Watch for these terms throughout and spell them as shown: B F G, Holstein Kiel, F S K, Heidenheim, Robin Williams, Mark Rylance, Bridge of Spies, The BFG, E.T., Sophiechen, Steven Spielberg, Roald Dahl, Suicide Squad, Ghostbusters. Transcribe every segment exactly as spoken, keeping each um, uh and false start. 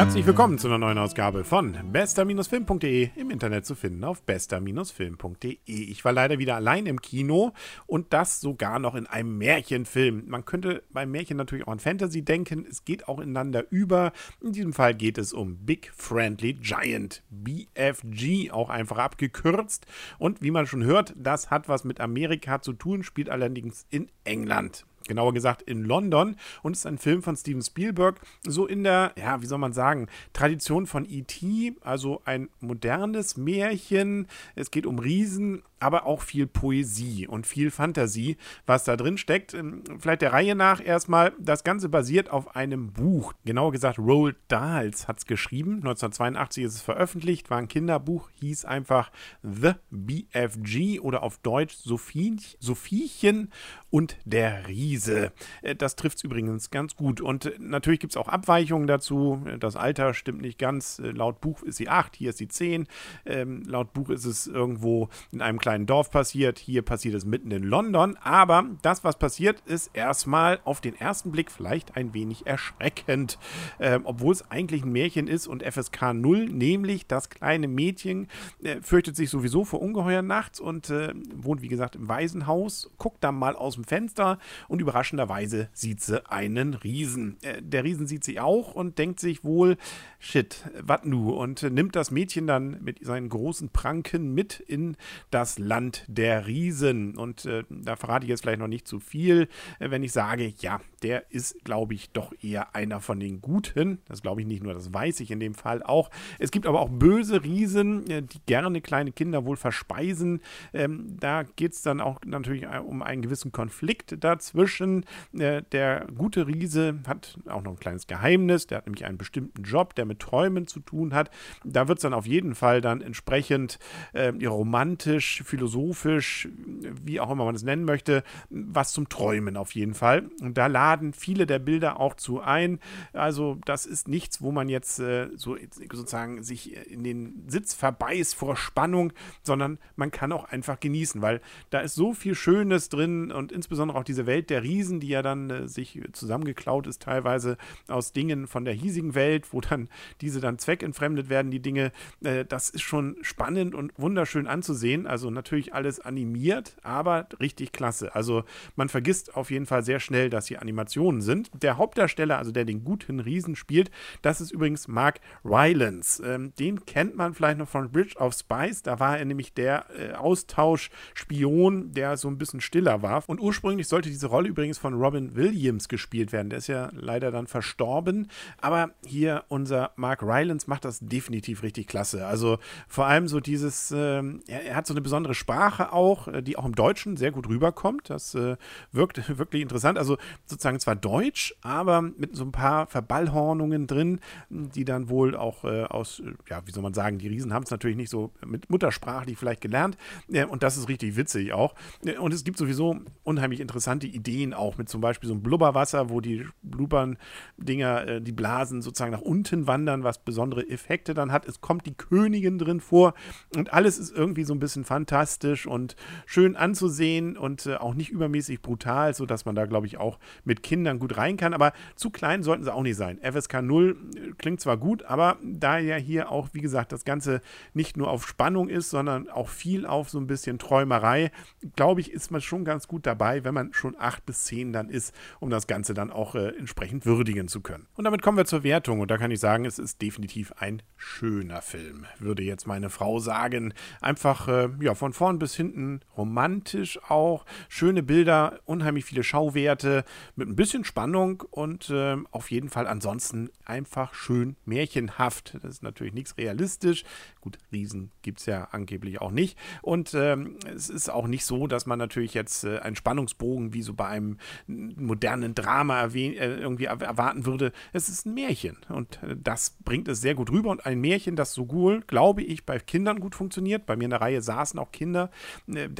Herzlich willkommen zu einer neuen Ausgabe von bester Film punkt de, im Internet zu finden auf bester Film punkt de. Ich war leider wieder allein im Kino und das sogar noch in einem Märchenfilm. Man könnte beim Märchen natürlich auch an Fantasy denken, es geht auch ineinander über. In diesem Fall geht es um Big Friendly Giant, B F G, auch einfach abgekürzt. Und wie man schon hört, das hat was mit Amerika zu tun, spielt allerdings in England. Genauer gesagt in London, und ist ein Film von Steven Spielberg, so in der, ja, wie soll man sagen, Tradition von E T, also ein modernes Märchen. Es geht um Riesen, aber auch viel Poesie und viel Fantasie, was da drin steckt. Vielleicht der Reihe nach erstmal, das Ganze basiert auf einem Buch. Genauer gesagt, Roald Dahls hat es geschrieben, neunzehnhundertzweiundachtzig ist es veröffentlicht, war ein Kinderbuch, hieß einfach The B F G oder auf Deutsch Sophiechen und der Riesen. Das trifft es übrigens ganz gut. Und natürlich gibt es auch Abweichungen dazu. Das Alter stimmt nicht ganz. Laut Buch ist sie acht, hier ist sie zehn. Ähm, laut Buch ist es irgendwo in einem kleinen Dorf passiert. Hier passiert es mitten in London. Aber das, was passiert, ist erstmal auf den ersten Blick vielleicht ein wenig erschreckend. Ähm, obwohl es eigentlich ein Märchen ist und F S K null, nämlich das kleine Mädchen äh, fürchtet sich sowieso vor Ungeheuern nachts und äh, wohnt, wie gesagt, im Waisenhaus. Guckt dann mal aus dem Fenster und überraschenderweise sieht sie einen Riesen. Äh, der Riesen sieht sie auch und denkt sich wohl, shit, wat nu? Und äh, nimmt das Mädchen dann mit seinen großen Pranken mit in das Land der Riesen. Und äh, da verrate ich jetzt vielleicht noch nicht zu viel, äh, wenn ich sage, ja, der ist, glaube ich, doch eher einer von den Guten. Das glaube ich nicht nur, das weiß ich in dem Fall auch. Es gibt aber auch böse Riesen, äh, die gerne kleine Kinder wohl verspeisen. Ähm, da geht es dann auch natürlich um einen gewissen Konflikt dazwischen. Der gute Riese hat auch noch ein kleines Geheimnis, der hat nämlich einen bestimmten Job, der mit Träumen zu tun hat. Da wird es dann auf jeden Fall dann entsprechend äh, romantisch, philosophisch, wie auch immer man es nennen möchte, was zum Träumen auf jeden Fall. Und da laden viele der Bilder auch zu ein. Also das ist nichts, wo man jetzt äh, so sozusagen sich in den Sitz verbeißt vor Spannung, sondern man kann auch einfach genießen, weil da ist so viel Schönes drin und insbesondere auch diese Welt der Riesen, die ja dann äh, sich zusammengeklaut ist, teilweise aus Dingen von der hiesigen Welt, wo dann diese dann zweckentfremdet werden, die Dinge. Äh, das ist schon spannend und wunderschön anzusehen. Also natürlich alles animiert, aber richtig klasse. Also man vergisst auf jeden Fall sehr schnell, dass hier Animationen sind. Der Hauptdarsteller, also der den guten Riesen spielt, das ist übrigens Mark Rylance. Ähm, den kennt man vielleicht noch von Bridge of Spies. Da war er nämlich der äh, Austauschspion, der so ein bisschen stiller war. Und ursprünglich sollte diese Rolle übrigens von Robin Williams gespielt werden. Der ist ja leider dann verstorben. Aber hier unser Mark Rylance macht das definitiv richtig klasse. Also vor allem so dieses, äh, er hat so eine besondere Sprache auch, die auch im Deutschen sehr gut rüberkommt. Das äh, wirkt wirklich interessant. Also sozusagen zwar deutsch, aber mit so ein paar Verballhornungen drin, die dann wohl auch äh, aus, ja, wie soll man sagen, die Riesen haben es natürlich nicht so mit muttersprachlich vielleicht gelernt. Äh, und das ist richtig witzig auch. Und es gibt sowieso unheimlich interessante Ideen. Ideen auch, mit zum Beispiel so einem Blubberwasser, wo die Blubbern-Dinger, äh, die Blasen sozusagen nach unten wandern, was besondere Effekte dann hat. Es kommt die Königin drin vor und alles ist irgendwie so ein bisschen fantastisch und schön anzusehen und äh, auch nicht übermäßig brutal, sodass man da, glaube ich, auch mit Kindern gut rein kann, aber zu klein sollten sie auch nicht sein. F S K null äh, klingt zwar gut, aber da ja hier auch, wie gesagt, das Ganze nicht nur auf Spannung ist, sondern auch viel auf so ein bisschen Träumerei, glaube ich, ist man schon ganz gut dabei, wenn man schon acht bis zehn dann ist, um das Ganze dann auch äh, entsprechend würdigen zu können. Und damit kommen wir zur Wertung und da kann ich sagen, es ist definitiv ein schöner Film, würde jetzt meine Frau sagen. Einfach äh, ja, von vorn bis hinten romantisch auch, schöne Bilder, unheimlich viele Schauwerte, mit ein bisschen Spannung und äh, auf jeden Fall ansonsten einfach schön märchenhaft. Das ist natürlich nichts realistisch. Gut, Riesen gibt es ja angeblich auch nicht. Und ähm, es ist auch nicht so, dass man natürlich jetzt äh, einen Spannungsbogen wie so bei einem modernen Drama erwähnen, irgendwie erwarten würde. Es ist ein Märchen und das bringt es sehr gut rüber und ein Märchen, das so gut, glaube ich, bei Kindern gut funktioniert. Bei mir in der Reihe saßen auch Kinder,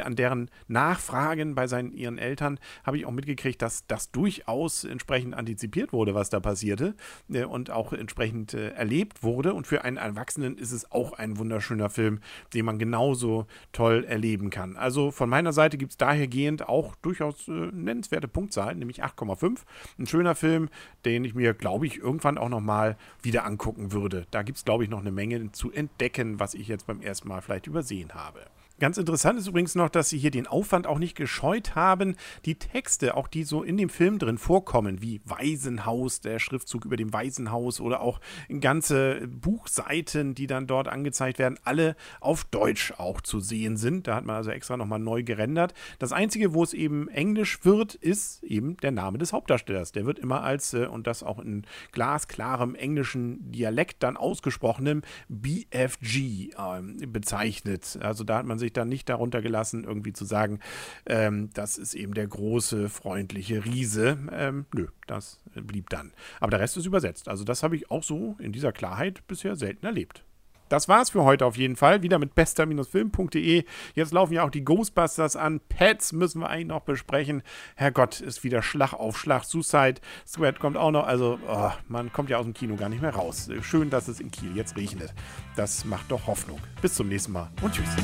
an deren Nachfragen bei seinen, ihren Eltern habe ich auch mitgekriegt, dass das durchaus entsprechend antizipiert wurde, was da passierte und auch entsprechend erlebt wurde, und für einen Erwachsenen ist es auch ein wunderschöner Film, den man genauso toll erleben kann. Also von meiner Seite gibt es dahergehend auch durchaus nennenswert nennenswerte Punktzahl, nämlich acht Komma fünf. Ein schöner Film, den ich mir, glaube ich, irgendwann auch nochmal wieder angucken würde. Da gibt es, glaube ich, noch eine Menge zu entdecken, was ich jetzt beim ersten Mal vielleicht übersehen habe. Ganz interessant ist übrigens noch, dass sie hier den Aufwand auch nicht gescheut haben, die Texte, auch die so in dem Film drin vorkommen, wie Waisenhaus, der Schriftzug über dem Waisenhaus oder auch ganze Buchseiten, die dann dort angezeigt werden, alle auf Deutsch auch zu sehen sind. Da hat man also extra nochmal neu gerendert. Das Einzige, wo es eben Englisch wird, ist eben der Name des Hauptdarstellers. Der wird immer als, und das auch in glasklarem englischen Dialekt dann ausgesprochenem, B F G bezeichnet. Also da hat man sich dann nicht darunter gelassen, irgendwie zu sagen, ähm, das ist eben der große, freundliche Riese. Ähm, nö, das blieb dann. Aber der Rest ist übersetzt. Also das habe ich auch so in dieser Klarheit bisher selten erlebt. Das war's für heute auf jeden Fall. Wieder mit bester Film punkt de. Jetzt laufen ja auch die Ghostbusters an. Pets müssen wir eigentlich noch besprechen. Herrgott, ist wieder Schlag auf Schlag. Suicide Squad kommt auch noch. Also, oh, man kommt ja aus dem Kino gar nicht mehr raus. Schön, dass es in Kiel jetzt regnet. Das macht doch Hoffnung. Bis zum nächsten Mal und tschüss.